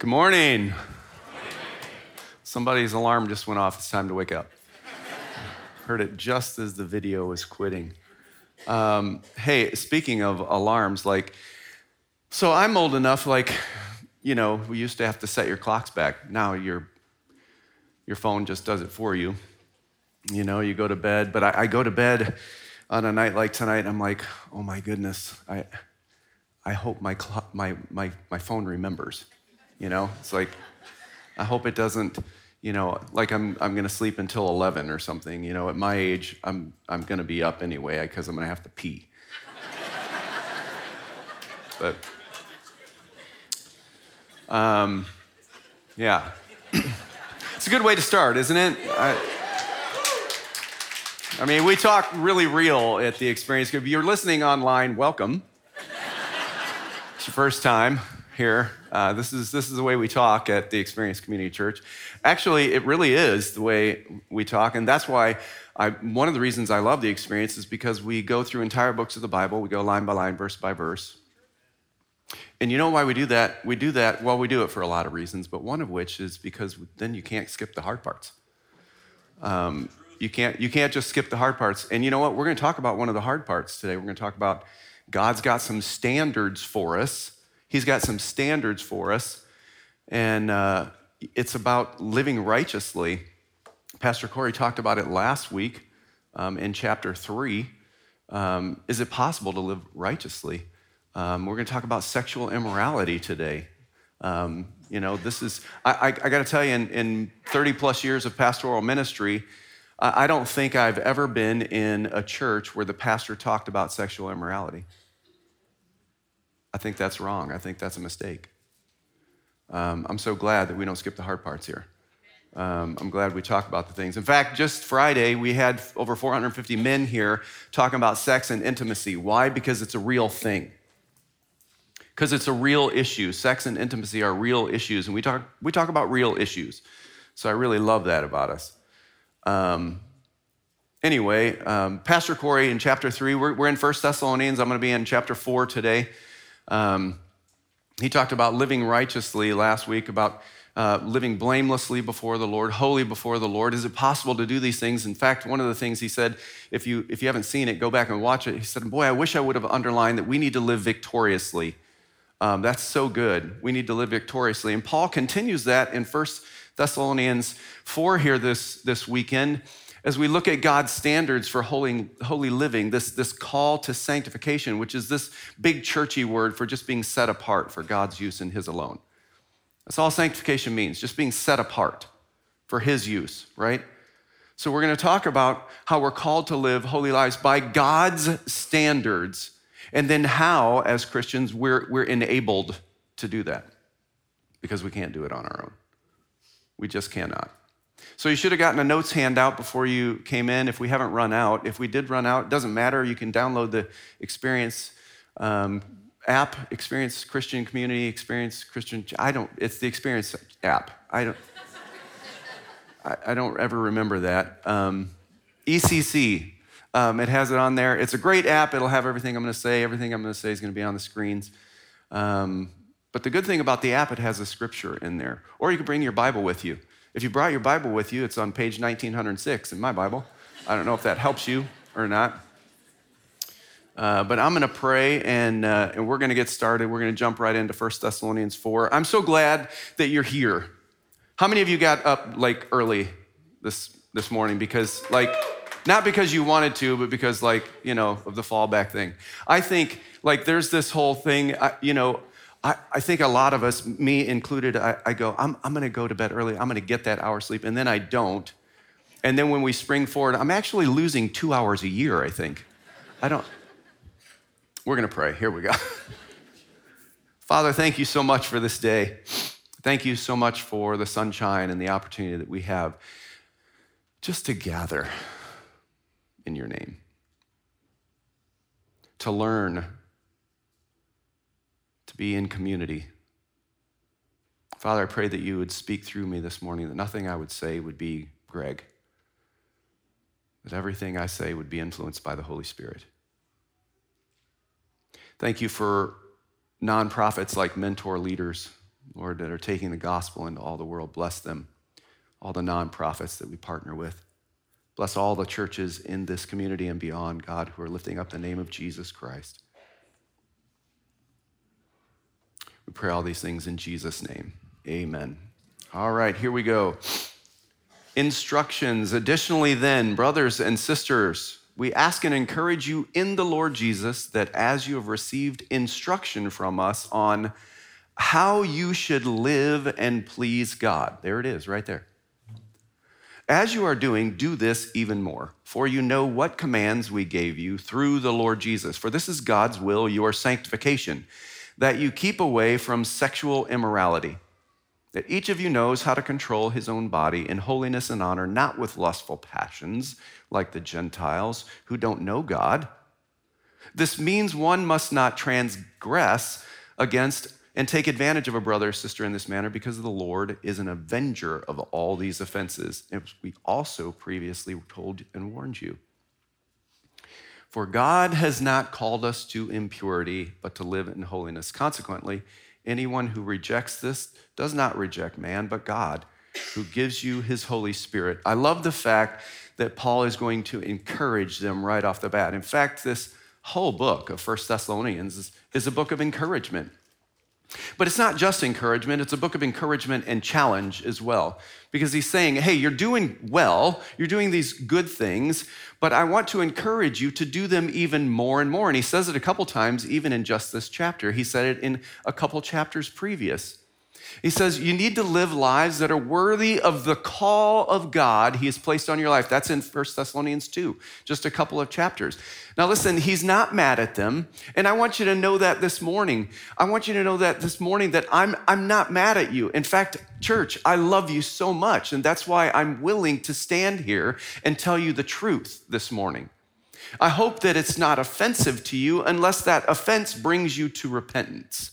Good morning. Good morning. Somebody's alarm just went off. It's time to wake up. Heard it just as the video was quitting. Hey, speaking of alarms, so I'm old enough, we used to have to set your clocks back. Now your phone just does it for you. You know, you go to bed, but I go to bed on a night like tonight, and I'm like, oh my goodness, I hope my phone remembers. You know, it's like, I hope it doesn't, I'm going to sleep until 11 or something. You know, at my age, I'm going to be up anyway because I'm going to have to pee. But, yeah. It's a good way to start, isn't it? I mean, we talk really real at the Experience. If you're listening online, welcome. It's your first time here. This is the way we talk at the Experience Community Church. Actually, it really is the way we talk, and that's why one of the reasons I love the Experience is because we go through entire books of the Bible. We go line by line, verse by verse. And you know why we do that? We do that, well, we do it for a lot of reasons, but one of which is because then you can't skip the hard parts. You can't just skip the hard parts. And you know what? We're going to talk about one of the hard parts today. We're going to talk about God's got some standards for us. He's got some standards for us, and it's about living righteously. Pastor Corey talked about it last week in chapter 3. Is it possible to live righteously? We're going to talk about sexual immorality today. I got to tell you, in 30-plus years of pastoral ministry, I don't think I've ever been in a church where the pastor talked about sexual immorality. I think that's wrong. I think that's a mistake. I'm so glad that we don't skip the hard parts here. I'm glad we talk about the things. In fact, just Friday, we had over 450 men here talking about sex and intimacy. Why? Because it's a real thing. Because it's a real issue. Sex and intimacy are real issues, and we talk about real issues. So I really love that about us. Pastor Corey in chapter 3, we're in 1 Thessalonians. I'm going to be in chapter 4 today. He talked about living righteously last week, about living blamelessly before the Lord, holy before the Lord. Is it possible to do these things? In fact, one of the things he said, if you haven't seen it, go back and watch it. He said, boy, I wish I would have underlined that we need to live victoriously. That's so good. We need to live victoriously. And Paul continues that in 1 Thessalonians 4 here this weekend. As we look at God's standards for holy living, this call to sanctification, which is this big churchy word for just being set apart for God's use and his alone. That's all sanctification means, just being set apart for his use, right? So we're going to talk about how we're called to live holy lives by God's standards, and then how, as Christians, we're enabled to do that because we can't do it on our own. We just cannot. So you should have gotten a notes handout before you came in. If we haven't run out, if we did run out, it doesn't matter. You can download the Experience app, Experience Christian Community, Experience Christian. It's the Experience app. I don't ever remember that. ECC. It has it on there. It's a great app. It'll have everything I'm going to say. Everything I'm going to say is going to be on the screens. But the good thing about the app, it has a scripture in there, or you can bring your Bible with you. If you brought your Bible with you, it's on page 1906 in my Bible. I don't know if that helps you or not. But I'm going to pray, and we're going to get started. We're going to jump right into 1 Thessalonians 4. I'm so glad that you're here. How many of you got up, early this morning? Because, not because you wanted to, but because, of the fallback thing. I think, there's this whole thing, I think a lot of us, me included, I go, I'm going to go to bed early. I'm going to get that hour sleep, and then I don't. And then when we spring forward, I'm actually losing 2 hours a year, I think. We're going to pray. Here we go. Father, thank you so much for this day. Thank you so much for the sunshine and the opportunity that we have just to gather in your name, to learn, to be in community. Father, I pray that you would speak through me this morning, that nothing I would say would be Greg, that everything I say would be influenced by the Holy Spirit. Thank you for nonprofits like Mentor Leaders Lord, that are taking the gospel into all the world. Bless them, all the nonprofits that we partner with. Bless all the churches in this community and beyond, God, who are lifting up the name of Jesus Christ. We pray all these things in Jesus' name. Amen. All right, here we go. Instructions. Additionally then, brothers and sisters, we ask and encourage you in the Lord Jesus that as you have received instruction from us on how you should live and please God. There it is, right there. As you are doing, do this even more, for you know what commands we gave you through the Lord Jesus. For this is God's will, your sanctification, that you keep away from sexual immorality, that each of you knows how to control his own body in holiness and honor, not with lustful passions like the Gentiles who don't know God. This means one must not transgress against and take advantage of a brother or sister in this manner, because the Lord is an avenger of all these offenses, as we also previously told and warned you. For God has not called us to impurity, but to live in holiness. Consequently, anyone who rejects this does not reject man, but God, who gives you his Holy Spirit. I love the fact that Paul is going to encourage them right off the bat. In fact, this whole book of 1 Thessalonians is a book of encouragement. But it's not just encouragement, it's a book of encouragement and challenge as well. Because he's saying, hey, you're doing well, you're doing these good things, but I want to encourage you to do them even more and more. And he says it a couple times, even in just this chapter. He said it in a couple chapters previous. He says, you need to live lives that are worthy of the call of God he has placed on your life. That's in 1 Thessalonians 2, just a couple of chapters. Now listen, he's not mad at them. And I want you to know that this morning. I want you to know that this morning that I'm not mad at you. In fact, church, I love you so much. And that's why I'm willing to stand here and tell you the truth this morning. I hope that it's not offensive to you unless that offense brings you to repentance.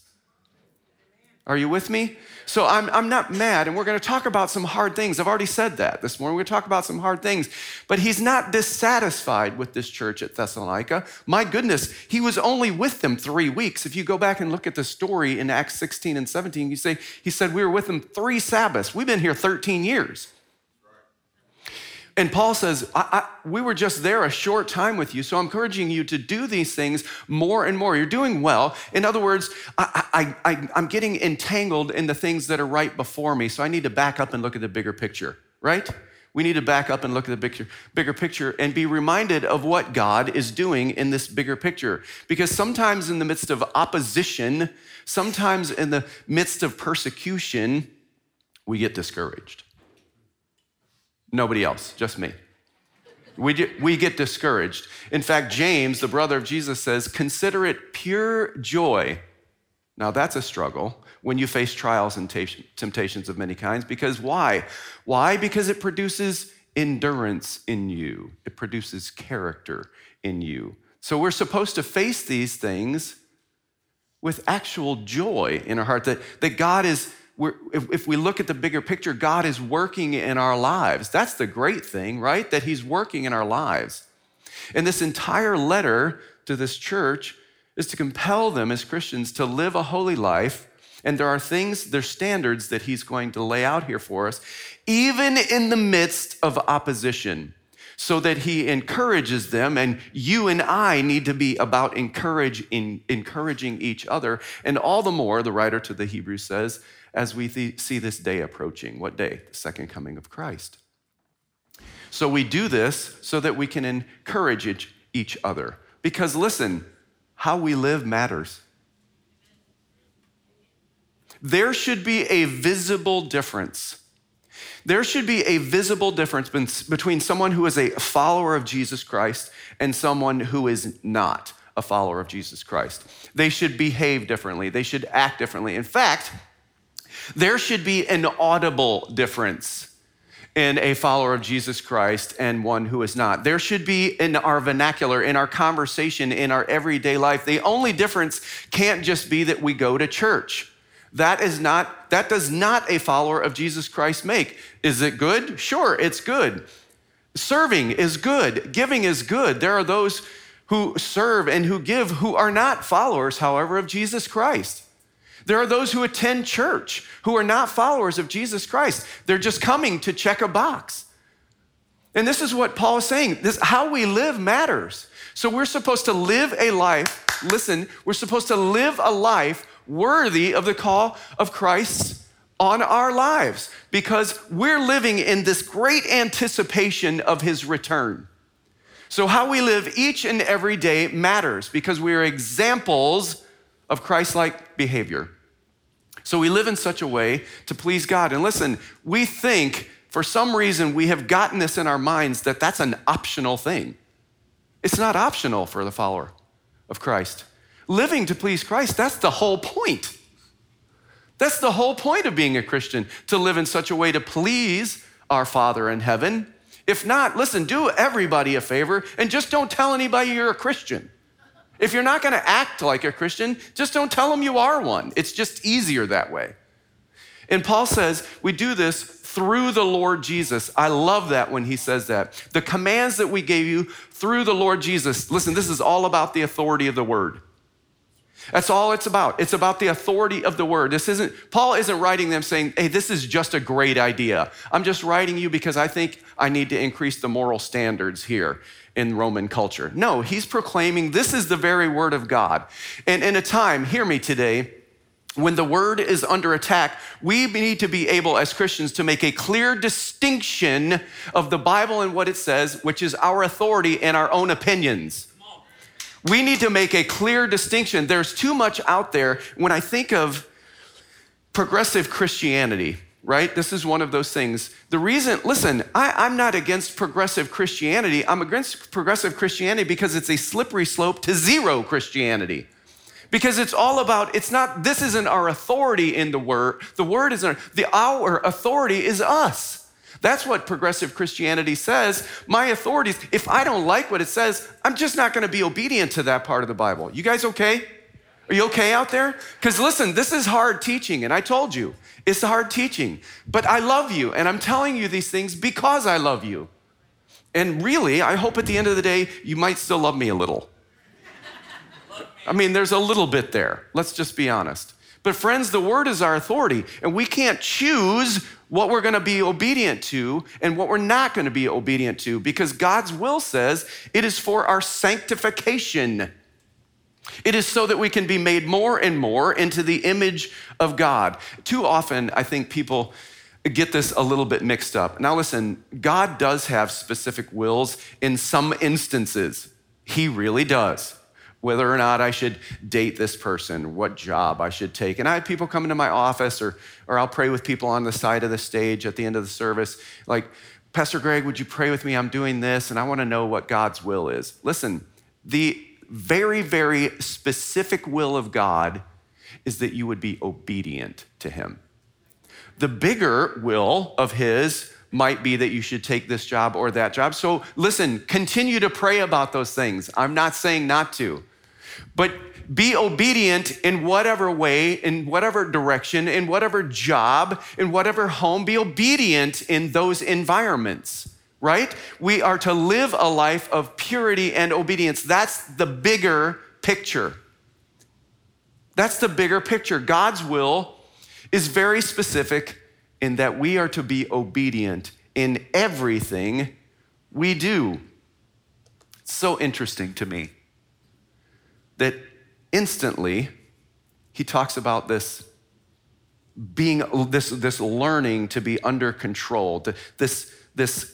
Are you with me? So I'm not mad, and we're going to talk about some hard things. I've already said that this morning. We're going to talk about some hard things. But he's not dissatisfied with this church at Thessalonica. My goodness, he was only with them 3 weeks. If you go back and look at the story in Acts 16 and 17, he said, we were with them 3 Sabbaths. We've been here 13 years. And Paul says, we were just there a short time with you, so I'm encouraging you to do these things more and more. You're doing well. In other words, I'm getting entangled in the things that are right before me, so I need to back up and look at the bigger picture, right? We need to back up and look at the bigger picture and be reminded of what God is doing in this bigger picture. Because sometimes in the midst of opposition, sometimes in the midst of persecution, we get discouraged. Nobody else, just me. We get discouraged. In fact, James, the brother of Jesus, says, consider it pure joy. Now that's a struggle when you face trials and temptations of many kinds, because why? Why? Because it produces endurance in you. It produces character in you. So we're supposed to face these things with actual joy in our heart, that God is, if we look at the bigger picture, God is working in our lives. That's the great thing, right? That he's working in our lives. And this entire letter to this church is to compel them as Christians to live a holy life. And there are things, there's standards that he's going to lay out here for us, even in the midst of opposition, so that he encourages them. And you and I need to be about encouraging each other. And all the more, the writer to the Hebrews says, as we see this day approaching. What day? The second coming of Christ. So we do this so that we can encourage each other. Because listen, how we live matters. There should be a visible difference. There should be a visible difference between someone who is a follower of Jesus Christ and someone who is not a follower of Jesus Christ. They should behave differently. They should act differently. In fact, there should be an audible difference in a follower of Jesus Christ and one who is not. There should be in our vernacular, in our conversation, in our everyday life. The only difference can't just be that we go to church. That does not a follower of Jesus Christ make. Is it good? Sure, it's good. Serving is good. Giving is good. There are those who serve and who give who are not followers, however, of Jesus Christ. There are those who attend church who are not followers of Jesus Christ. They're just coming to check a box. And this is what Paul is saying. This, how we live matters. So we're supposed to live a life, listen, we're supposed to live a life worthy of the call of Christ on our lives, because we're living in this great anticipation of his return. So how we live each and every day matters, because we are examples of Christ-like behavior. So we live in such a way to please God. And listen, we think for some reason we have gotten this in our minds that that's an optional thing. It's not optional for the follower of Christ. Living to please Christ, that's the whole point. That's the whole point of being a Christian, to live in such a way to please our Father in heaven. If not, listen, do everybody a favor and just don't tell anybody you're a Christian. If you're not going to act like a Christian, just don't tell them you are one. It's just easier that way. And Paul says we do this through the Lord Jesus. I love that when he says that. The commands that we gave you through the Lord Jesus. Listen, this is all about the authority of the word. That's all it's about. It's about the authority of the word. Paul isn't writing them saying, hey, this is just a great idea. I'm just writing you because I think I need to increase the moral standards here in Roman culture. No, he's proclaiming this is the very word of God. And in a time, hear me today, when the word is under attack, we need to be able as Christians to make a clear distinction of the Bible and what it says, which is our authority and our own opinions. We need to make a clear distinction. There's too much out there. When I think of progressive Christianity, right? This is one of those things. The reason, listen, I'm not against progressive Christianity. I'm against progressive Christianity because it's a slippery slope to zero Christianity. Because it's all about, it's not, this isn't our authority in the word. The word isn't, our authority is us. That's what progressive Christianity says. My authority, if I don't like what it says, I'm just not going to be obedient to that part of the Bible. You guys okay? Are you okay out there? Because listen, this is hard teaching, and I told you, it's hard teaching. But I love you, and I'm telling you these things because I love you. And really, I hope at the end of the day, you might still love me a little. I mean, there's a little bit there. Let's just be honest. But friends, the word is our authority, and we can't choose what we're going to be obedient to and what we're not going to be obedient to, because God's will says it is for our sanctification. It is so that we can be made more and more into the image of God. Too often, I think people get this a little bit mixed up. Now listen, God does have specific wills in some instances. He really does. Whether or not I should date this person, what job I should take. And I have people come into my office, or I'll pray with people on the side of the stage at the end of the service. Like, Pastor Greg, would you pray with me? I'm doing this, and I want to know what God's will is. Listen, the very, very specific will of God is that you would be obedient to him. The bigger will of his might be that you should take this job or that job. So listen, continue to pray about those things. I'm not saying not to, but be obedient in whatever way, in whatever direction, in whatever job, in whatever home, be obedient in those environments, right? We are to live a life of purity and obedience. That's the bigger picture. That's the bigger picture. God's will is very specific in that we are to be obedient in everything we do. It's so interesting to me that instantly he talks about this being, this learning to be under control, this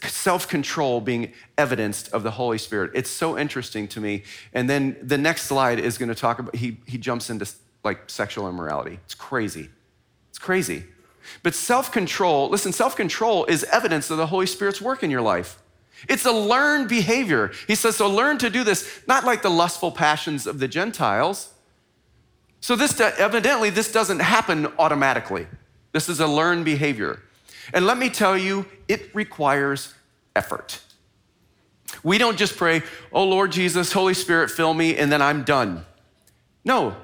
self-control being evidenced of the Holy Spirit. It's so interesting to me. And then the next slide is going to talk about, he jumps into like sexual immorality. It's crazy. It's crazy. But self-control, listen, self-control is evidence of the Holy Spirit's work in your life. It's a learned behavior. He says, so learn to do this, not like the lustful passions of the Gentiles. So this doesn't happen automatically. This is a learned behavior. And let me tell you, it requires effort. We don't just pray, oh, Lord Jesus, Holy Spirit, fill me, and then I'm done. No.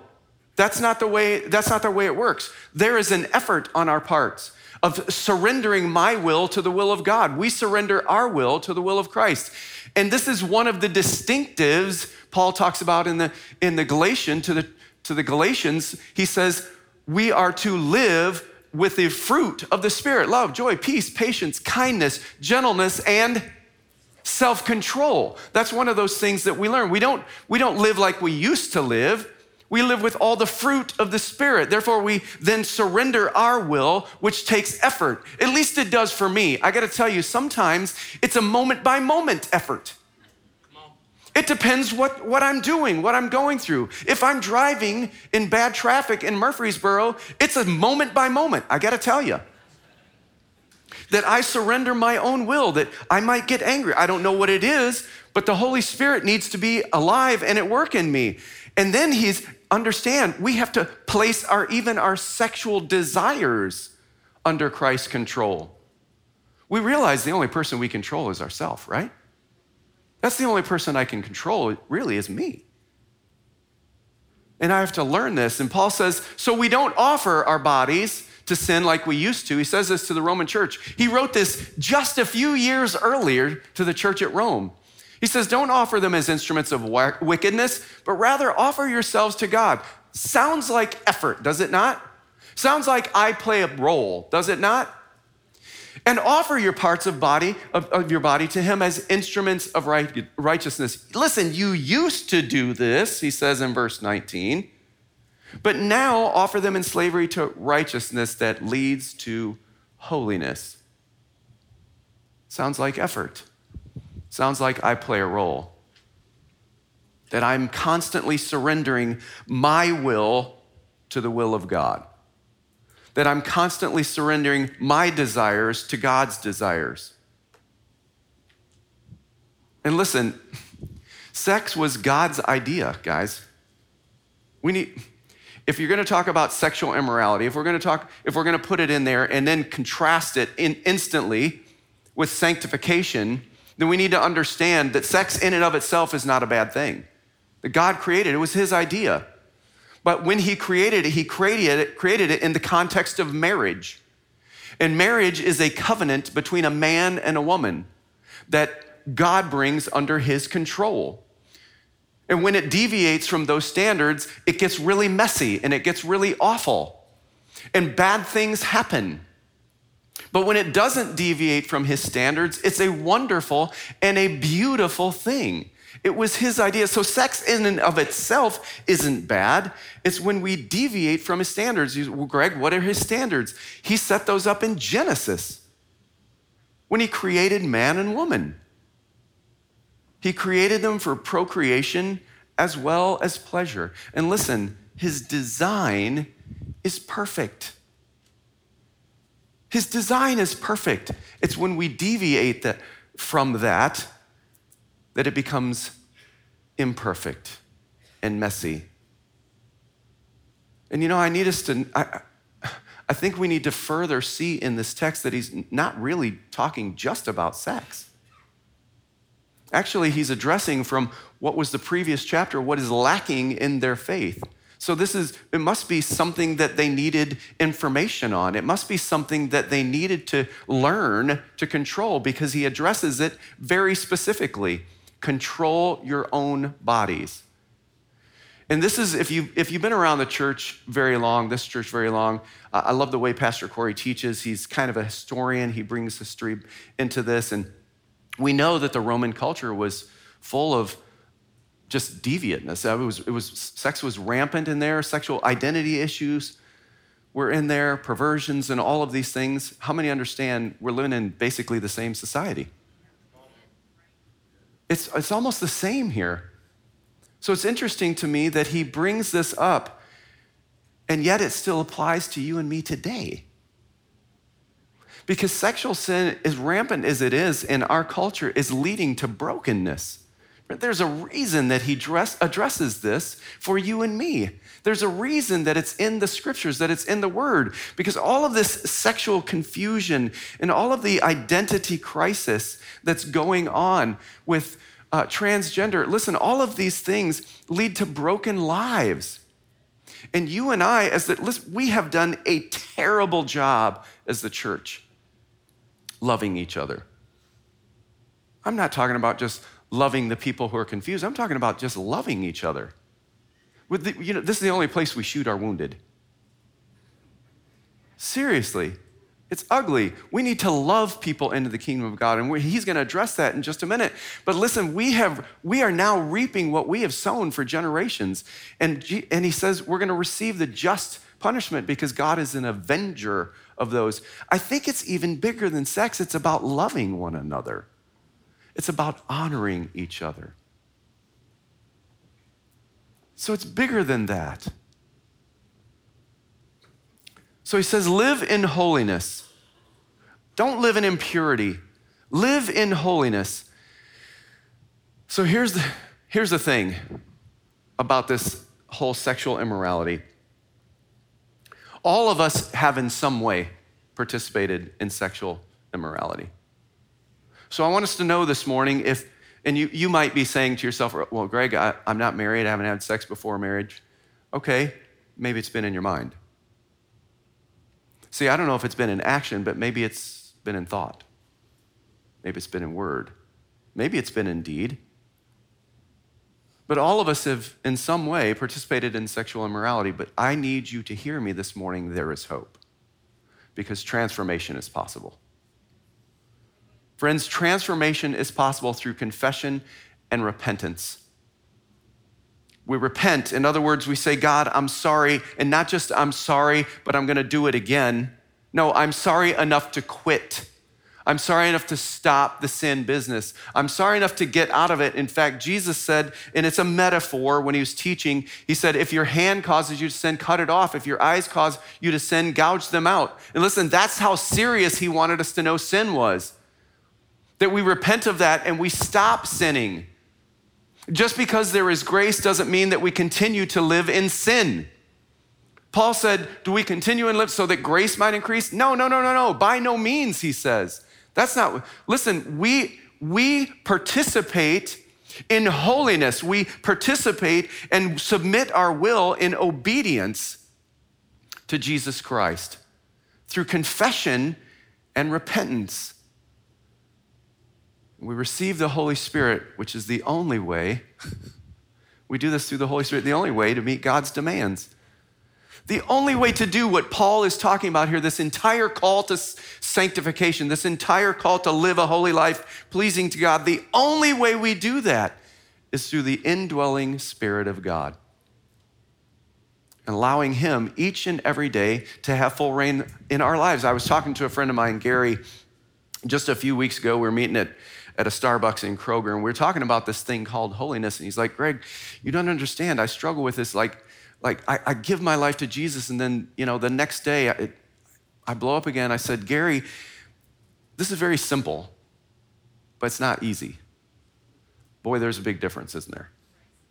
That's not the way it works. There is an effort on our parts of surrendering my will to the will of God. We surrender our will to the will of Christ. And this is one of the distinctives Paul talks about in the Galatians. He says, we are to live with the fruit of the Spirit: love, joy, peace, patience, kindness, gentleness, and self-control. That's one of those things that we learn. We don't live like we used to live. We live with all the fruit of the Spirit. Therefore, we then surrender our will, which takes effort. At least it does for me. I got to tell you, sometimes it's a moment-by-moment effort. It depends what I'm doing, what I'm going through. If I'm driving in bad traffic in Murfreesboro, it's a moment-by-moment. I got to tell you that I surrender my own will, that I might get angry. I don't know what it is, but the Holy Spirit needs to be alive and at work in me. And then understand, we have to place even our sexual desires under Christ's control. We realize the only person we control is ourselves, right? That's the only person I can control, really, is me. And I have to learn this. And Paul says, so we don't offer our bodies to sin like we used to. He says this to the Roman church. He wrote this just a few years earlier to the church at Rome. He says, don't offer them as instruments of wickedness, but rather offer yourselves to God. Sounds like effort, does it not? Sounds like I play a role, does it not? And offer your parts of your body to him as instruments of righteousness. Listen, you used to do this, he says in verse 19, but now offer them in slavery to righteousness that leads to holiness. Sounds like effort. Sounds like I play a role. That I'm constantly surrendering my will to the will of God. That I'm constantly surrendering my desires to God's desires. And listen, sex was God's idea, guys. If you're gonna talk about sexual immorality, if we're gonna put it in there and then contrast it instantly with sanctification, then we need to understand that sex in and of itself is not a bad thing. That God created it, was his idea. But when he created it in the context of marriage. And marriage is a covenant between a man and a woman that God brings under his control. And when it deviates from those standards, it gets really messy and it gets really awful. And bad things happen. But when it doesn't deviate from his standards, it's a wonderful and a beautiful thing. It was his idea. So sex in and of itself isn't bad. It's when we deviate from his standards. Well, Greg, what are his standards? He set those up in Genesis when he created man and woman. He created them for procreation as well as pleasure. And listen, his design is perfect. His design is perfect. It's when we deviate from that it becomes imperfect and messy. And I need us to, I think we need to further see in this text that he's not really talking just about sex. Actually, he's addressing from what was the previous chapter, what is lacking in their faith. So it must be something that they needed information on. It must be something that they needed to learn to control, because he addresses it very specifically. Control your own bodies. And this is, if you've been around this church very long, I love the way Pastor Corey teaches. He's kind of a historian. He brings history into this. And we know that the Roman culture was full of just deviantness. Sex was rampant in there. Sexual identity issues were in there, perversions and all of these things. How many understand we're living in basically the same society? It's almost the same here. So it's interesting to me that he brings this up, and yet it still applies to you and me today. Because sexual sin, as rampant as it is in our culture, is leading to brokenness. There's a reason that he addresses this for you and me. There's a reason that it's in the scriptures, that it's in the word, because all of this sexual confusion and all of the identity crisis that's going on with transgender, listen, all of these things lead to broken lives. And you and I, we have done a terrible job as the church loving each other. I'm not talking about just loving the people who are confused. I'm talking about just loving each other. This is the only place we shoot our wounded. Seriously, it's ugly. We need to love people into the kingdom of God, and he's going to address that in just a minute. But listen, we are now reaping what we have sown for generations, and he says we're going to receive the just punishment because God is an avenger of those. I think it's even bigger than sex. It's about loving one another. It's about honoring each other. So it's bigger than that. So he says, live in holiness. Don't live in impurity. Live in holiness. So here's the thing about this whole sexual immorality. All of us have in some way participated in sexual immorality. So I want us to know this morning if, and you might be saying to yourself, well, Greg, I'm not married. I haven't had sex before marriage. Okay, maybe it's been in your mind. See, I don't know if it's been in action, but maybe it's been in thought. Maybe it's been in word. Maybe it's been in deed. But all of us have, in some way, participated in sexual immorality, but I need you to hear me this morning. There is hope, because transformation is possible. Friends, transformation is possible through confession and repentance. We repent. In other words, we say, God, I'm sorry. And not just I'm sorry, but I'm going to do it again. No, I'm sorry enough to quit. I'm sorry enough to stop the sin business. I'm sorry enough to get out of it. In fact, Jesus said, and it's a metaphor when he was teaching, he said, if your hand causes you to sin, cut it off. If your eyes cause you to sin, gouge them out. And listen, that's how serious he wanted us to know sin was. That we repent of that and we stop sinning. Just because there is grace doesn't mean that we continue to live in sin. Paul said, do we continue in live so that grace might increase? No. By no means, he says. That's not, listen, we participate in holiness. We participate and submit our will in obedience to Jesus Christ through confession and repentance. We receive the Holy Spirit, which is the only way. We do this through the Holy Spirit, the only way to meet God's demands. The only way to do what Paul is talking about here, this entire call to sanctification, this entire call to live a holy life pleasing to God, the only way we do that is through the indwelling Spirit of God. And allowing him each and every day to have full reign in our lives. I was talking to a friend of mine, Gary, just a few weeks ago. We were meeting at a Starbucks in Kroger, and we were talking about this thing called holiness. And he's like, Greg, you don't understand. I struggle with this. I give my life to Jesus, and then, the next day I blow up again. I said, Gary, this is very simple, but it's not easy. Boy, there's a big difference, isn't there?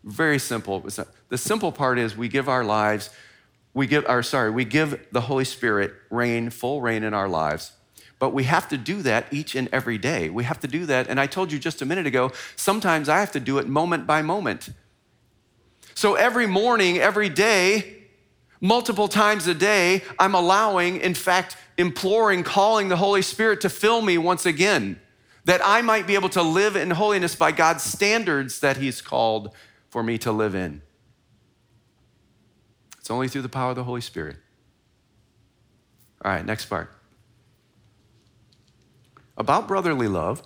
Very simple. The simple part is we give our lives, we give the Holy Spirit full reign in our lives. But we have to do that each and every day. We have to do that. And I told you just a minute ago, sometimes I have to do it moment by moment. So every morning, every day, multiple times a day, I'm allowing, in fact, imploring, calling the Holy Spirit to fill me once again, that I might be able to live in holiness by God's standards that he's called for me to live in. It's only through the power of the Holy Spirit. All right, next part. About brotherly love,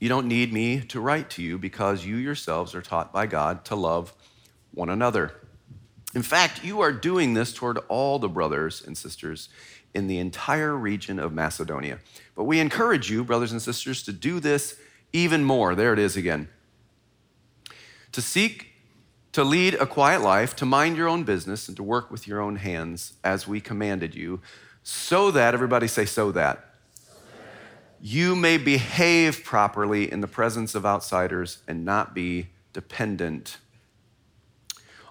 you don't need me to write to you because you yourselves are taught by God to love one another. In fact, you are doing this toward all the brothers and sisters in the entire region of Macedonia. But we encourage you, brothers and sisters, to do this even more. There it is again. To seek to lead a quiet life, to mind your own business, and to work with your own hands as we commanded you, so that, everybody say so that you may behave properly in the presence of outsiders and not be dependent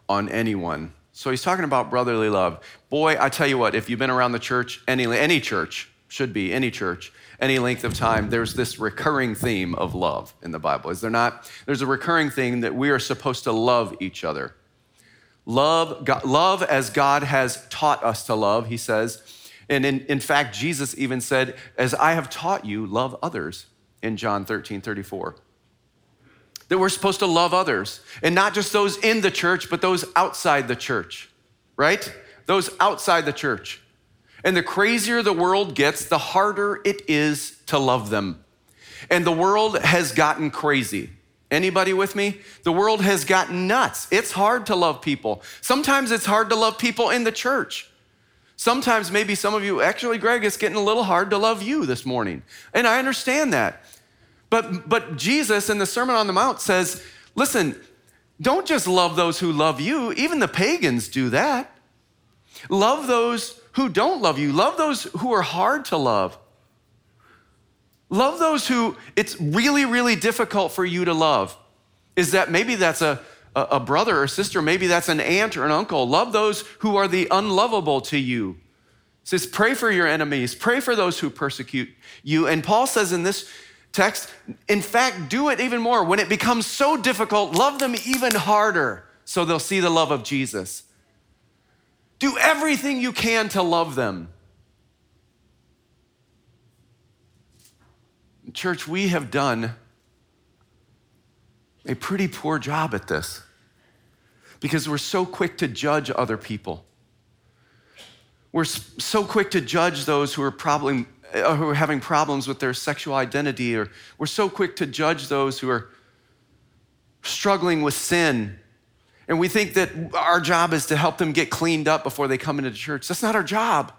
on anyone. So he's talking about brotherly love. Boy, I tell you what, if you've been around the church, any church, should be any church, any length of time, there's this recurring theme of love in the Bible. Is there not? There's a recurring theme that we are supposed to love each other. Love God, love as God has taught us to love, he says. And in fact, Jesus even said, as I have taught you, love others in John 13:34. That we're supposed to love others, and not just those in the church, but those outside the church. right? Those outside the church. And the crazier the world gets, the harder it is to love them. And the world has gotten crazy. Anybody with me? The world has gotten nuts. It's hard to love people. Sometimes it's hard to love people in the church. Sometimes maybe some of you, actually, Greg, it's getting a little hard to love you this morning. And I understand that. But Jesus in the Sermon on the Mount says, listen, don't just love those who love you. Even the pagans do that. Love those who don't love you. Love those who are hard to love. Love those who it's really, really difficult for you to love. Is that maybe that's a brother or sister, maybe that's an aunt or an uncle. Love those who are the unlovable to you. It says, pray for your enemies. Pray for those who persecute you. And Paul says in this text, in fact, do it even more. When it becomes so difficult, love them even harder so they'll see the love of Jesus. Do everything you can to love them. Church, we have done a pretty poor job at this because we're so quick to judge other people. We're so quick to judge those who are having problems with their sexual identity, or we're so quick to judge those who are struggling with sin. And we think that our job is to help them get cleaned up before they come into the church. That's not our job.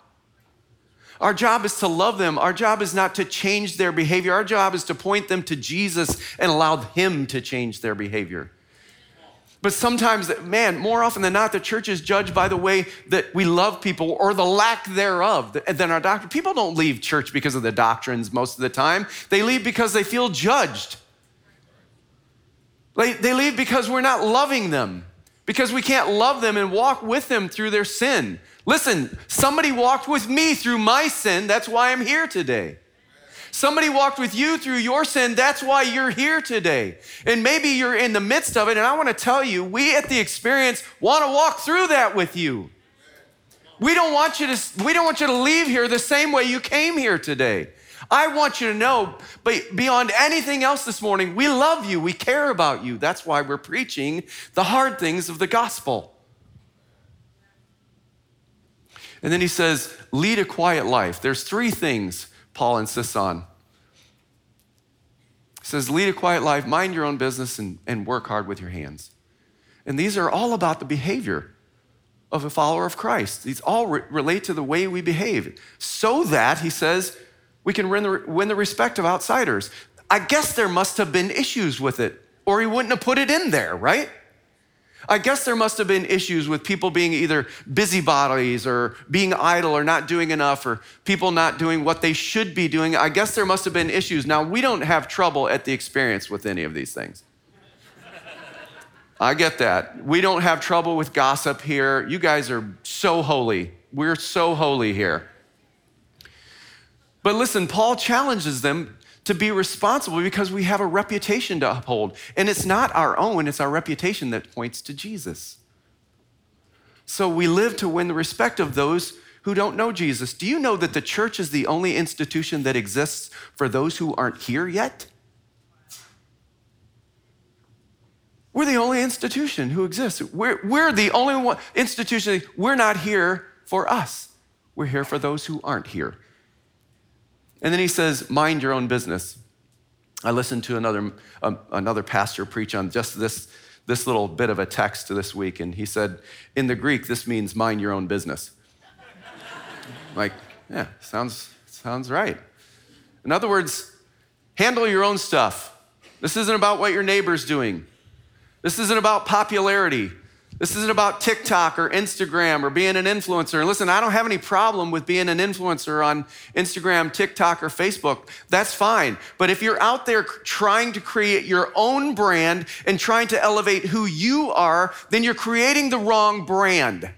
Our job is to love them. Our job is not to change their behavior. Our job is to point them to Jesus and allow him to change their behavior. But sometimes, man, more often than not, the church is judged by the way that we love people or the lack thereof than our doctrine. People don't leave church because of the doctrines most of the time. They leave because they feel judged. They leave because we're not loving them, because we can't love them and walk with them through their sin. Listen, somebody walked with me through my sin. That's why I'm here today. Somebody walked with you through your sin. That's why you're here today. And maybe you're in the midst of it. And I want to tell you, we at The Experience want to walk through that with you. We don't want you to leave here the same way you came here today. I want you to know, but beyond anything else this morning, we love you. We care about you. That's why we're preaching the hard things of the gospel. And then he says, lead a quiet life. There's three things Paul insists on. He says, lead a quiet life, mind your own business, and work hard with your hands. And these are all about the behavior of a follower of Christ. These all relate to the way we behave. So that, he says, we can win the respect of outsiders. I guess there must have been issues with it, or he wouldn't have put it in there, right? I guess there must have been issues with people being either busybodies or being idle or not doing enough or people not doing what they should be doing. I guess there must have been issues. Now, we don't have trouble at The Experience with any of these things. I get that. We don't have trouble with gossip here. You guys are so holy. We're so holy here. But listen, Paul challenges them to be responsible because we have a reputation to uphold. And it's not our own, it's our reputation that points to Jesus. So we live to win the respect of those who don't know Jesus. Do you know that the church is the only institution that exists for those who aren't here yet? We're the only institution who exists. We're the only one institution. We're not here for us. We're here for those who aren't here. And then he says, mind your own business. I listened to another pastor preach on just this little bit of a text this week, and he said, in the Greek, this means mind your own business. Like, yeah, sounds right. In other words, handle your own stuff. This isn't about what your neighbor's doing. This isn't about popularity. This isn't about TikTok or Instagram or being an influencer. And listen, I don't have any problem with being an influencer on Instagram, TikTok, or Facebook. That's fine. But if you're out there trying to create your own brand and trying to elevate who you are, then you're creating the wrong brand.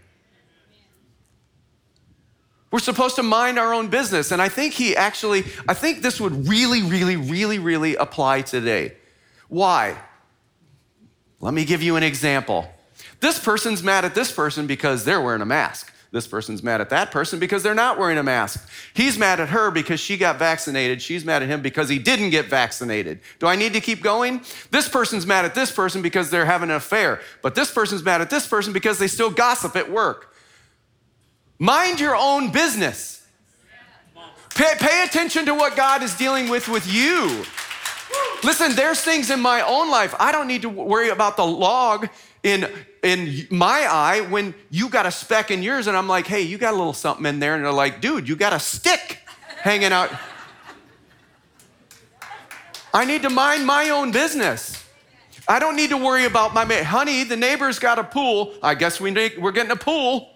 We're supposed to mind our own business. And I think this would really, really, really, really apply today. Why? Let me give you an example. This person's mad at this person because they're wearing a mask. This person's mad at that person because they're not wearing a mask. He's mad at her because she got vaccinated. She's mad at him because he didn't get vaccinated. Do I need to keep going? This person's mad at this person because they're having an affair. But this person's mad at this person because they still gossip at work. Mind your own business. Pay attention to what God is dealing with you. Listen, there's things in my own life. I don't need to worry about the log in my eye when you got a speck in yours. And I'm like, hey, you got a little something in there. And they're like, dude, you got a stick hanging out. I need to mind my own business. I don't need to worry about my mate. Honey, the neighbor's got a pool. I guess we're getting a pool.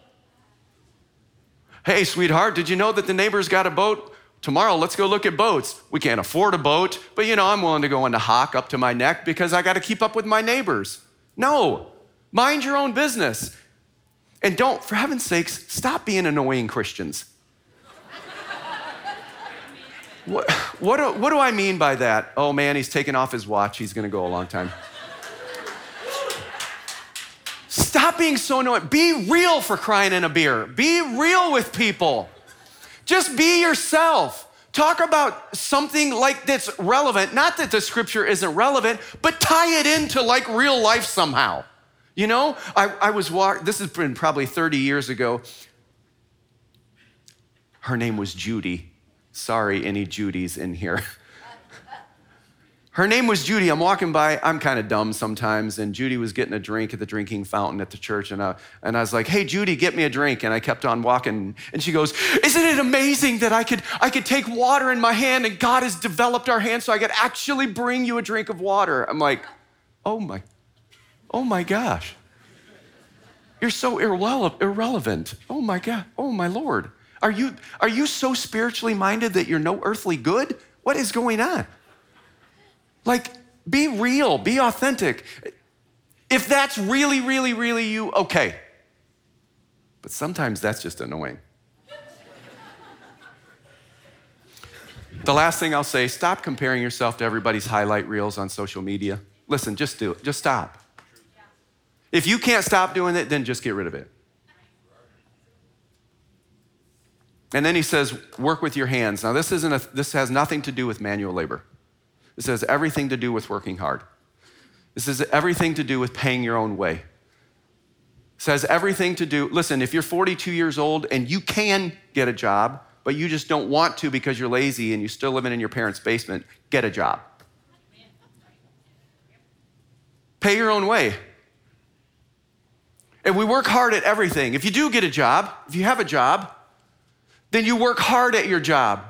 Hey, sweetheart, did you know that the neighbor's got a boat? Tomorrow, let's go look at boats. We can't afford a boat, but you know, I'm willing to go into hock up to my neck because I got to keep up with my neighbors. No, mind your own business. And don't, for heaven's sakes, stop being annoying Christians. What do I mean by that? Oh man, he's taking off his watch. He's going to go a long time. Stop being so annoying. Be real, for crying in a beer. Be real with people. Just be yourself. Talk about something like that's relevant. Not that the scripture isn't relevant, but tie it into like real life somehow. You know, I was walking, this has been probably 30 years ago. Her name was Judy. Sorry, any Judys in here. Her name was Judy. I'm walking by. I'm kind of dumb sometimes. And Judy was getting a drink at the drinking fountain at the church. And I was like, hey, Judy, get me a drink. And I kept on walking. And she goes, isn't it amazing that I could take water in my hand and God has developed our hand so I could actually bring you a drink of water? I'm like, oh my gosh. You're so irrelevant. Oh my God. Oh my Lord. Are you so spiritually minded that you're no earthly good? What is going on? Like, be real, be authentic. If that's really, really, really you, okay. But sometimes that's just annoying. The last thing I'll say, stop comparing yourself to everybody's highlight reels on social media. Listen, just do it, just stop. If you can't stop doing it, then just get rid of it. And then he says, work with your hands. Now this has nothing to do with manual labor. This has everything to do with working hard. This has everything to do with paying your own way. This has everything to do, listen, if you're 42 years old and you can get a job, but you just don't want to because you're lazy and you're still living in your parents' basement, get a job. Pay your own way. And we work hard at everything. If you do get a job, if you have a job, then you work hard at your job.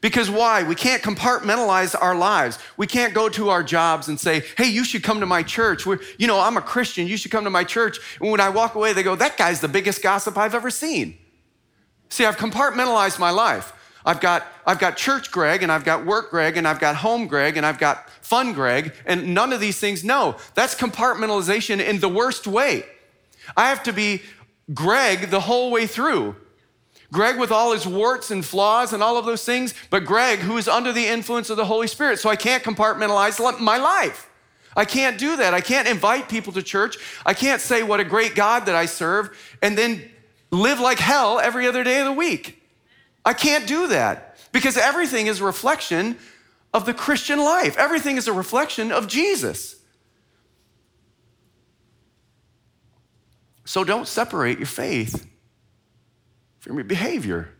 Because why? We can't compartmentalize our lives. We can't go to our jobs and say, hey, you should come to my church. I'm a Christian. You should come to my church. And when I walk away, they go, that guy's the biggest gossip I've ever seen. See, I've compartmentalized my life. I've got church Greg, and I've got work Greg, and I've got home Greg, and I've got fun Greg, and none of these things, no. That's compartmentalization in the worst way. I have to be Greg the whole way through. Greg with all his warts and flaws and all of those things, but Greg who is under the influence of the Holy Spirit. So I can't compartmentalize my life. I can't do that. I can't invite people to church. I can't say what a great God that I serve and then live like hell every other day of the week. I can't do that because everything is a reflection of the Christian life. Everything is a reflection of Jesus. So don't separate your faith from your behavior.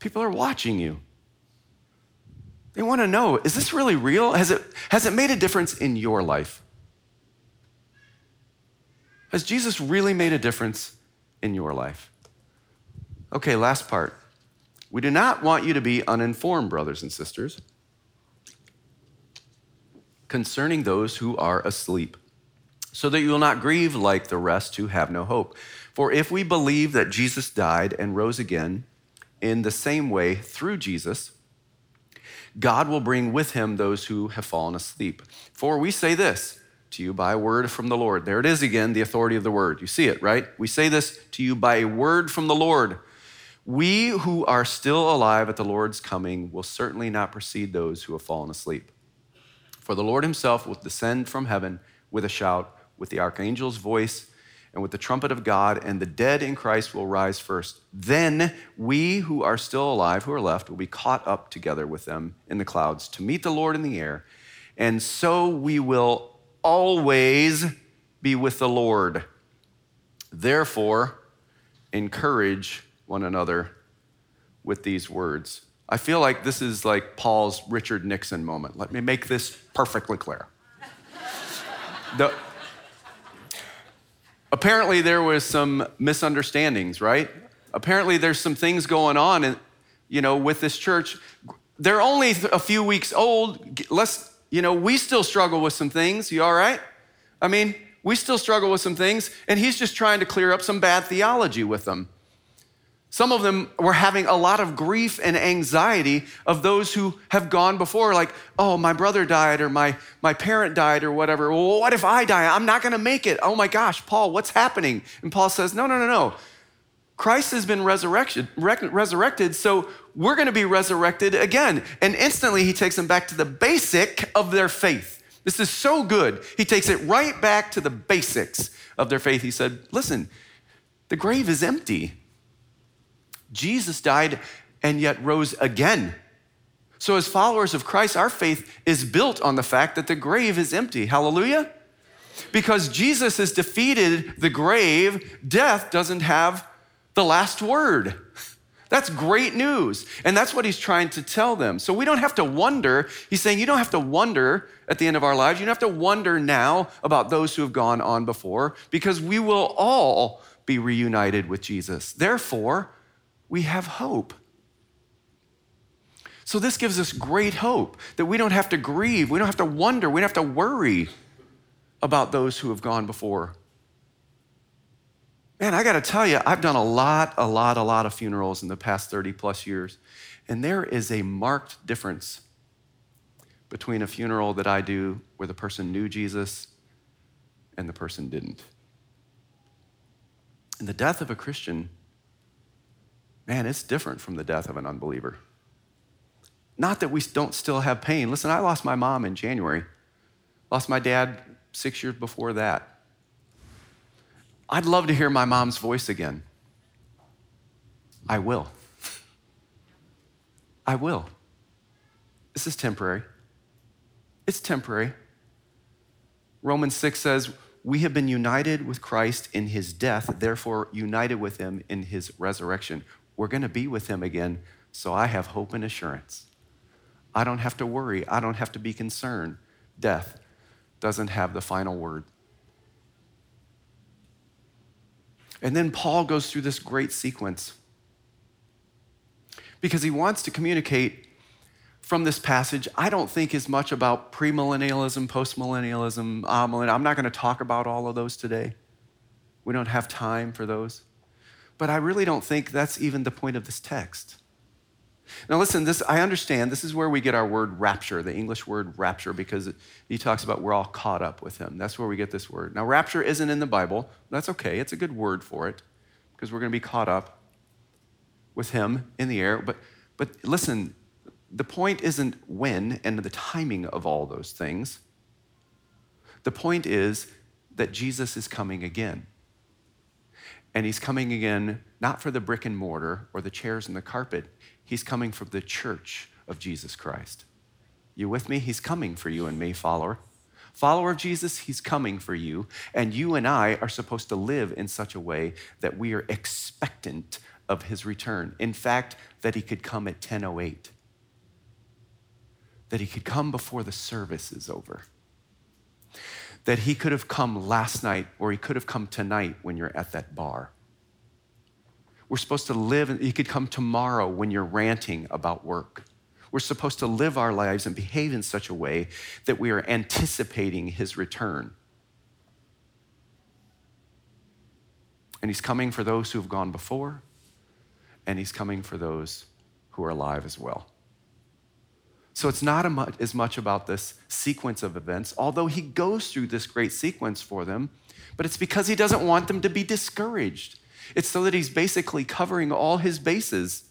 People are watching you. They want to know, is this really real? Has it made a difference in your life? Has Jesus really made a difference in your life? Okay, last part. We do not want you to be uninformed, brothers and sisters, concerning those who are asleep, so that you will not grieve like the rest who have no hope. For if we believe that Jesus died and rose again, in the same way, through Jesus, God will bring with him those who have fallen asleep. For we say this to you by a word from the Lord. There it is again, the authority of the word. You see it, right? We say this to you by a word from the Lord. We who are still alive at the Lord's coming will certainly not precede those who have fallen asleep. For the Lord himself will descend from heaven with a shout, with the archangel's voice, and with the trumpet of God, and the dead in Christ will rise first. Then we who are still alive, who are left, will be caught up together with them in the clouds to meet the Lord in the air. And so we will always be with the Lord. Therefore, encourage one another with these words. I feel like this is like Paul's Richard Nixon moment. Let me make this perfectly clear. Apparently there was some misunderstandings, right? Apparently there's some things going on, and with this church. They're only a few weeks old. We still struggle with some things. You all right? We still struggle with some things, and he's just trying to clear up some bad theology with them. Some of them were having a lot of grief and anxiety of those who have gone before, like, oh, my brother died, or my parent died, or whatever. Well, what if I die? I'm not gonna make it. Oh my gosh, Paul, what's happening? And Paul says, no. Christ has been resurrected, so we're gonna be resurrected again. And instantly he takes them back to the basic of their faith. This is so good. He takes it right back to the basics of their faith. He said, listen, the grave is empty. Jesus died and yet rose again. So as followers of Christ, our faith is built on the fact that the grave is empty. Hallelujah. Because Jesus has defeated the grave, death doesn't have the last word. That's great news. And that's what he's trying to tell them. So we don't have to wonder. He's saying you don't have to wonder at the end of our lives. You don't have to wonder now about those who have gone on before, because we will all be reunited with Jesus. Therefore, we have hope. So this gives us great hope that we don't have to grieve. We don't have to wonder. We don't have to worry about those who have gone before. Man, I gotta tell you, I've done a lot of funerals in the past 30 plus years, and there is a marked difference between a funeral that I do where the person knew Jesus and the person didn't. And the death of a Christian, man, it's different from the death of an unbeliever. Not that we don't still have pain. Listen, I lost my mom in January, lost my dad 6 years before that. I'd love to hear my mom's voice again. I will. I will. This is temporary. It's temporary. Romans 6 says, we have been united with Christ in his death, therefore united with him in his resurrection. We're gonna be with him again, so I have hope and assurance. I don't have to worry. I don't have to be concerned. Death doesn't have the final word. And then Paul goes through this great sequence because he wants to communicate from this passage. I don't think as much about premillennialism, postmillennialism, amillennialism. I'm not going to talk about all of those today. We don't have time for those. But I really don't think that's even the point of this text. Now listen, I understand this is where we get our word rapture, the English word rapture, because he talks about we're all caught up with him. That's where we get this word. Now rapture isn't in the Bible. That's okay. It's a good word for it because we're going to be caught up with him in the air. But listen, the point isn't when and the timing of all those things. The point is that Jesus is coming again. And he's coming again, not for the brick and mortar or the chairs and the carpet. He's coming from the church of Jesus Christ. You with me? He's coming for you and me, follower. Follower of Jesus, he's coming for you. And you and I are supposed to live in such a way that we are expectant of his return. In fact, that he could come at 10:08. That he could come before the service is over. That he could have come last night, or he could have come tonight when you're at that bar. We're supposed to live, and he could come tomorrow when you're ranting about work. We're supposed to live our lives and behave in such a way that we are anticipating his return. And he's coming for those who've gone before, and he's coming for those who are alive as well. So it's not as much about this sequence of events, although he goes through this great sequence for them, but it's because he doesn't want them to be discouraged. It's so that he's basically covering all his bases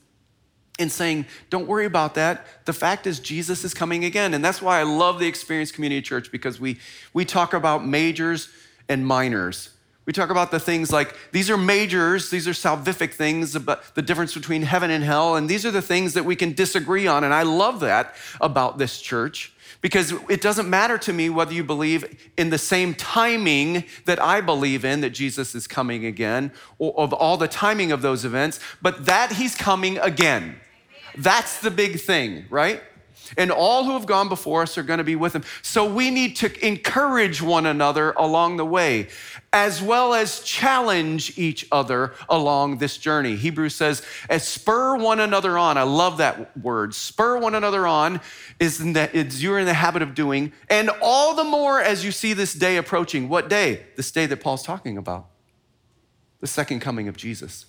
and saying, don't worry about that. The fact is Jesus is coming again. And that's why I love the Experience Community Church, because we talk about majors and minors. We talk about the things like, these are majors, these are salvific things, about the difference between heaven and hell, and these are the things that we can disagree on, and I love that about this church, because it doesn't matter to me whether you believe in the same timing that I believe in, that Jesus is coming again, or of all the timing of those events, but that he's coming again. That's the big thing, right? And all who have gone before us are going to be with him. So we need to encourage one another along the way, as well as challenge each other along this journey. Hebrews says, as spur one another on. I love that word. Spur one another on is you're in the habit of doing, and all the more as you see this day approaching. What day? This day that Paul's talking about, the second coming of Jesus.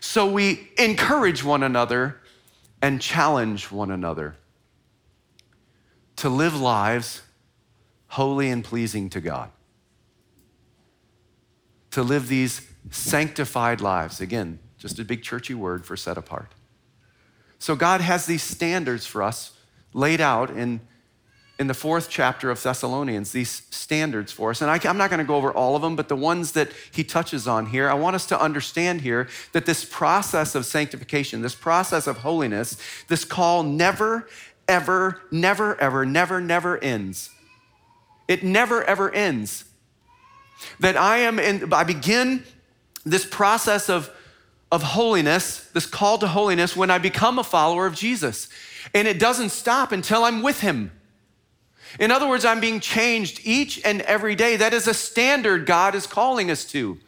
So we encourage one another and challenge one another to live lives holy and pleasing to God, to live these sanctified lives. Again, just a big churchy word for set apart. So God has these standards for us laid out in the 4th chapter of Thessalonians, these standards for us. And I'm not gonna go over all of them, but the ones that he touches on here, I want us to understand here that this process of sanctification, this process of holiness, this call never, ever, never, ever, never, never ends. It never, ever ends. That I begin this process of holiness, this call to holiness, when I become a follower of Jesus. And it doesn't stop until I'm with him. In other words, I'm being changed each and every day. That is a standard God is calling us to.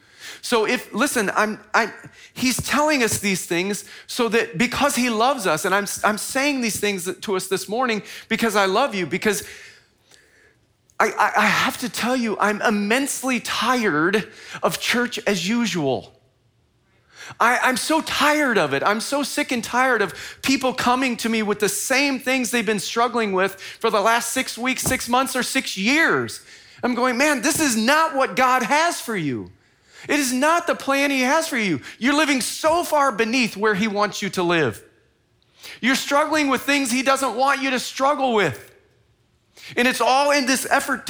So he's telling us these things so that because he loves us, and I'm saying these things to us this morning because I love you, because I have to tell you, I'm immensely tired of church as usual. I'm so tired of it. I'm so sick and tired of people coming to me with the same things they've been struggling with for the last 6 weeks, 6 months, or 6 years. I'm going, man, this is not what God has for you. It is not the plan he has for you. You're living so far beneath where he wants you to live. You're struggling with things he doesn't want you to struggle with. And it's all in this effort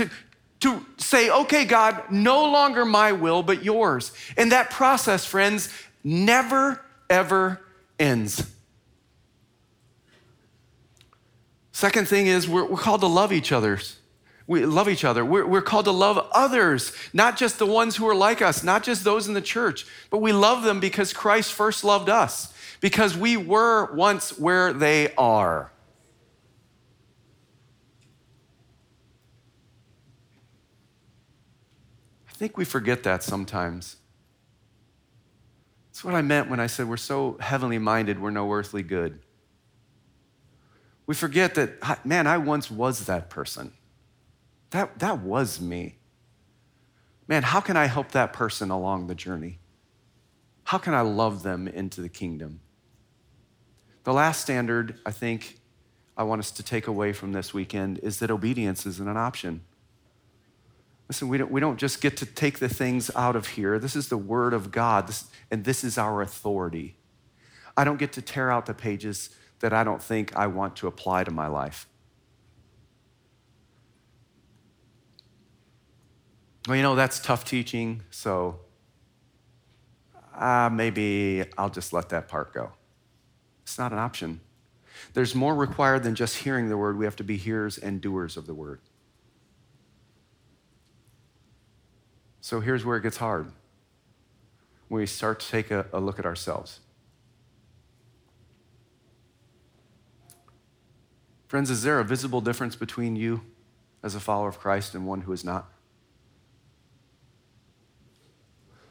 to say, okay, God, no longer my will, but yours. And that process, friends, never, ever ends. Second thing is we're called to love each other. We love each other. We're called to love others, not just the ones who are like us, not just those in the church, but we love them because Christ first loved us, because we were once where they are. I think we forget that sometimes. That's what I meant when I said we're so heavenly minded, we're no earthly good. We forget that, man, I once was that person. That was me. Man, how can I help that person along the journey? How can I love them into the kingdom? The last standard I think I want us to take away from this weekend is that obedience isn't an option. Listen, we don't just get to take the things out of here. This is the word of God, and this is our authority. I don't get to tear out the pages that I don't think I want to apply to my life. Well, you know, that's tough teaching, so maybe I'll just let that part go. It's not an option. There's more required than just hearing the word. We have to be hearers and doers of the word. So here's where it gets hard. We start to take a look at ourselves. Friends, is there a visible difference between you as a follower of Christ and one who is not?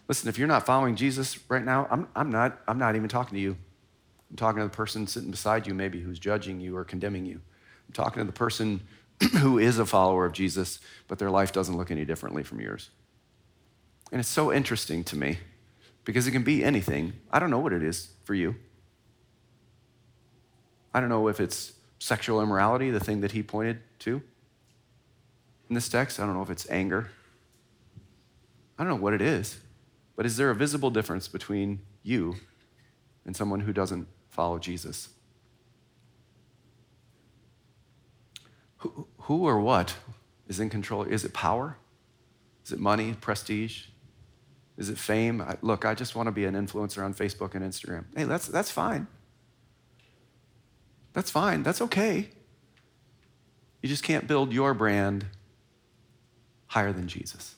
Listen, if you're not following Jesus right now, I'm not even talking to you. I'm talking to the person sitting beside you maybe who's judging you or condemning you. I'm talking to the person who is a follower of Jesus, but their life doesn't look any differently from yours. And it's so interesting to me because it can be anything. I don't know what it is for you. I don't know if it's sexual immorality, the thing that he pointed to in this text. I don't know if it's anger. I don't know what it is, but is there a visible difference between you and someone who doesn't follow Jesus? Who or what is in control? Is it power? Is it money, prestige? Is it fame? Look, I just want to be an influencer on Facebook and Instagram. Hey, that's fine. That's fine. That's okay. You just can't build your brand higher than Jesus.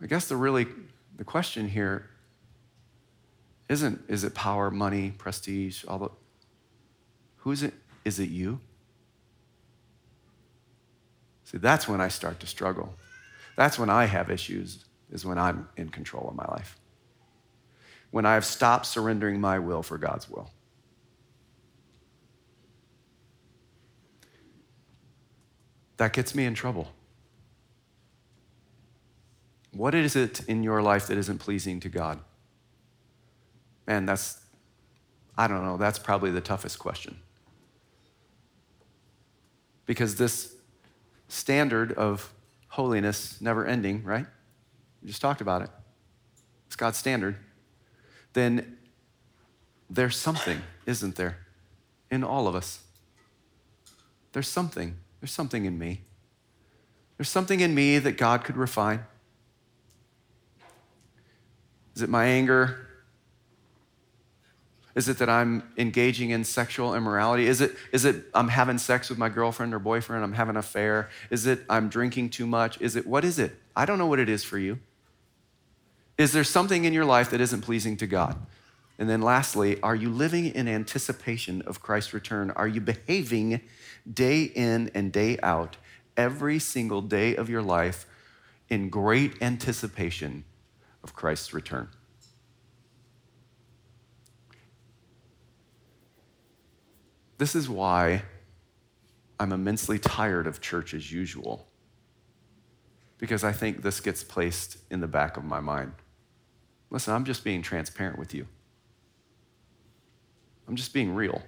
I guess the question here isn't, is it power, money, prestige, all the, who is it? Is it you? See, that's when I start to struggle. That's when I have issues, is when I'm in control of my life. When I've stopped surrendering my will for God's will. That gets me in trouble. What is it in your life that isn't pleasing to God? Man, that's probably the toughest question. Because this standard of holiness, never ending, right? We just talked about it. It's God's standard. Then there's something, isn't there, in all of us? There's something. There's something in me. There's something in me that God could refine. Is it my anger? Is it that I'm engaging in sexual immorality? Is it I'm having sex with my girlfriend or boyfriend, I'm having an affair? Is it I'm drinking too much? Is it, what is it? I don't know what it is for you. Is there something in your life that isn't pleasing to God? And then lastly, are you living in anticipation of Christ's return? Are you behaving day in and day out, every single day of your life, in great anticipation of Christ's return? This is why I'm immensely tired of church as usual, because I think this gets placed in the back of my mind. Listen, I'm just being transparent with you. I'm just being real.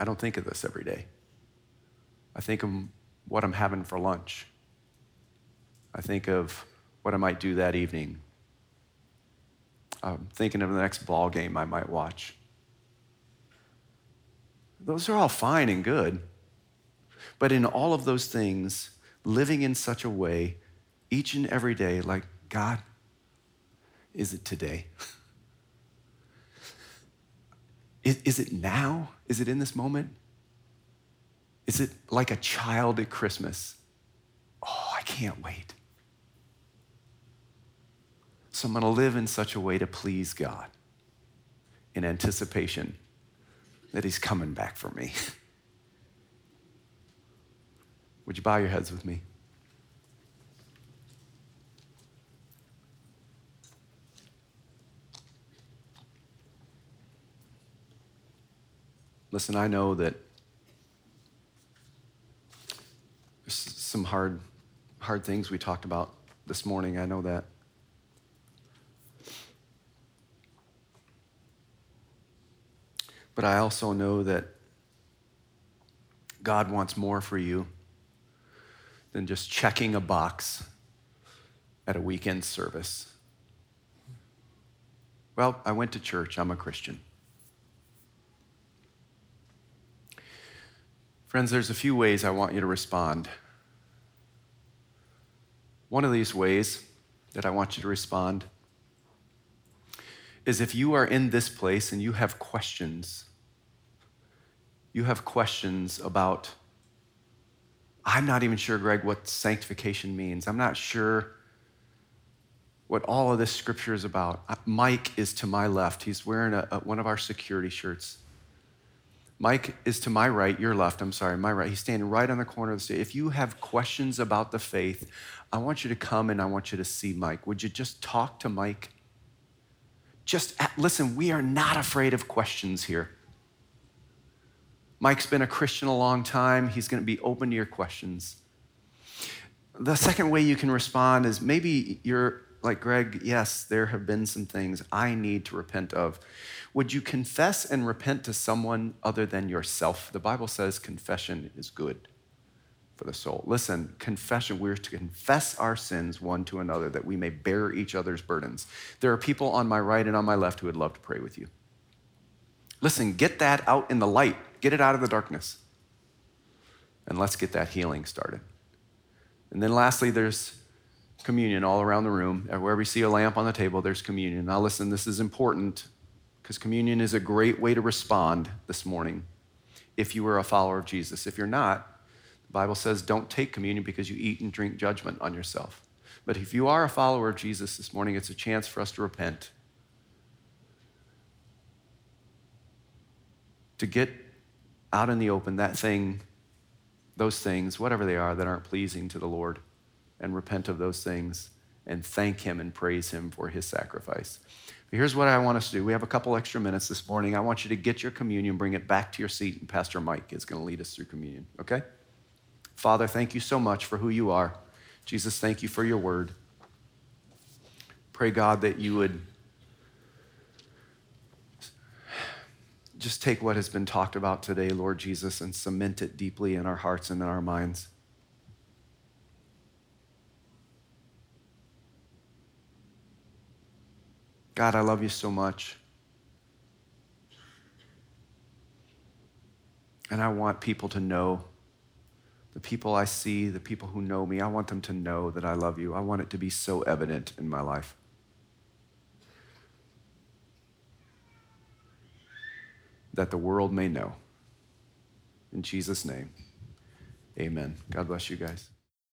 I don't think of this every day. I think of what I'm having for lunch. I think of what I might do that evening. I'm thinking of the next ball game I might watch. Those are all fine and good. But in all of those things, living in such a way, each and every day, like, God, is it today? Is it now? Is it in this moment? Is it like a child at Christmas? Oh, I can't wait. So I'm going to live in such a way to please God in anticipation that he's coming back for me. Would you bow your heads with me? Listen, I know that there's some hard things we talked about this morning. I know that. But I also know that God wants more for you than just checking a box at a weekend service. Well, I went to church. I'm a Christian. Friends, there's a few ways I want you to respond. One of these ways that I want you to respond is if you are in this place and you have questions about, I'm not even sure, Greg, what sanctification means. I'm not sure what all of this scripture is about. Mike is to my left. He's wearing one of our security shirts. Mike is to my right, your left, I'm sorry, my right. He's standing right on the corner of the stage. If you have questions about the faith, I want you to come and I want you to see Mike. Would you just talk to Mike? Listen, we are not afraid of questions here. Mike's been a Christian a long time. He's going to be open to your questions. The second way you can respond is maybe you're like, Greg, yes, there have been some things I need to repent of. Would you confess and repent to someone other than yourself? The Bible says confession is good for the soul. Listen, confession, we're to confess our sins one to another that we may bear each other's burdens. There are people on my right and on my left who would love to pray with you. Listen, get that out in the light. Get it out of the darkness. and let's get that healing started. And then lastly, there's communion all around the room. Wherever you see a lamp on the table, there's communion. Now listen, this is important because communion is a great way to respond this morning if you are a follower of Jesus. If you're not, the Bible says don't take communion because you eat and drink judgment on yourself. But if you are a follower of Jesus this morning, it's a chance for us to repent, to get out in the open that thing, those things, whatever they are, that aren't pleasing to the Lord, and repent of those things and thank him and praise him for his sacrifice. But here's what I want us to do. We have a couple extra minutes this morning. I want you to get your communion, bring it back to your seat, and Pastor Mike is going to lead us through communion, okay? Father, thank you so much for who you are. Jesus, thank you for your word. Pray, God, that you would just take what has been talked about today, Lord Jesus, and cement it deeply in our hearts and in our minds. God, I love you so much. And I want people to know, the people I see, the people who know me, I want them to know that I love you. I want it to be so evident in my life. That the world may know. In Jesus' name, amen. God bless you guys.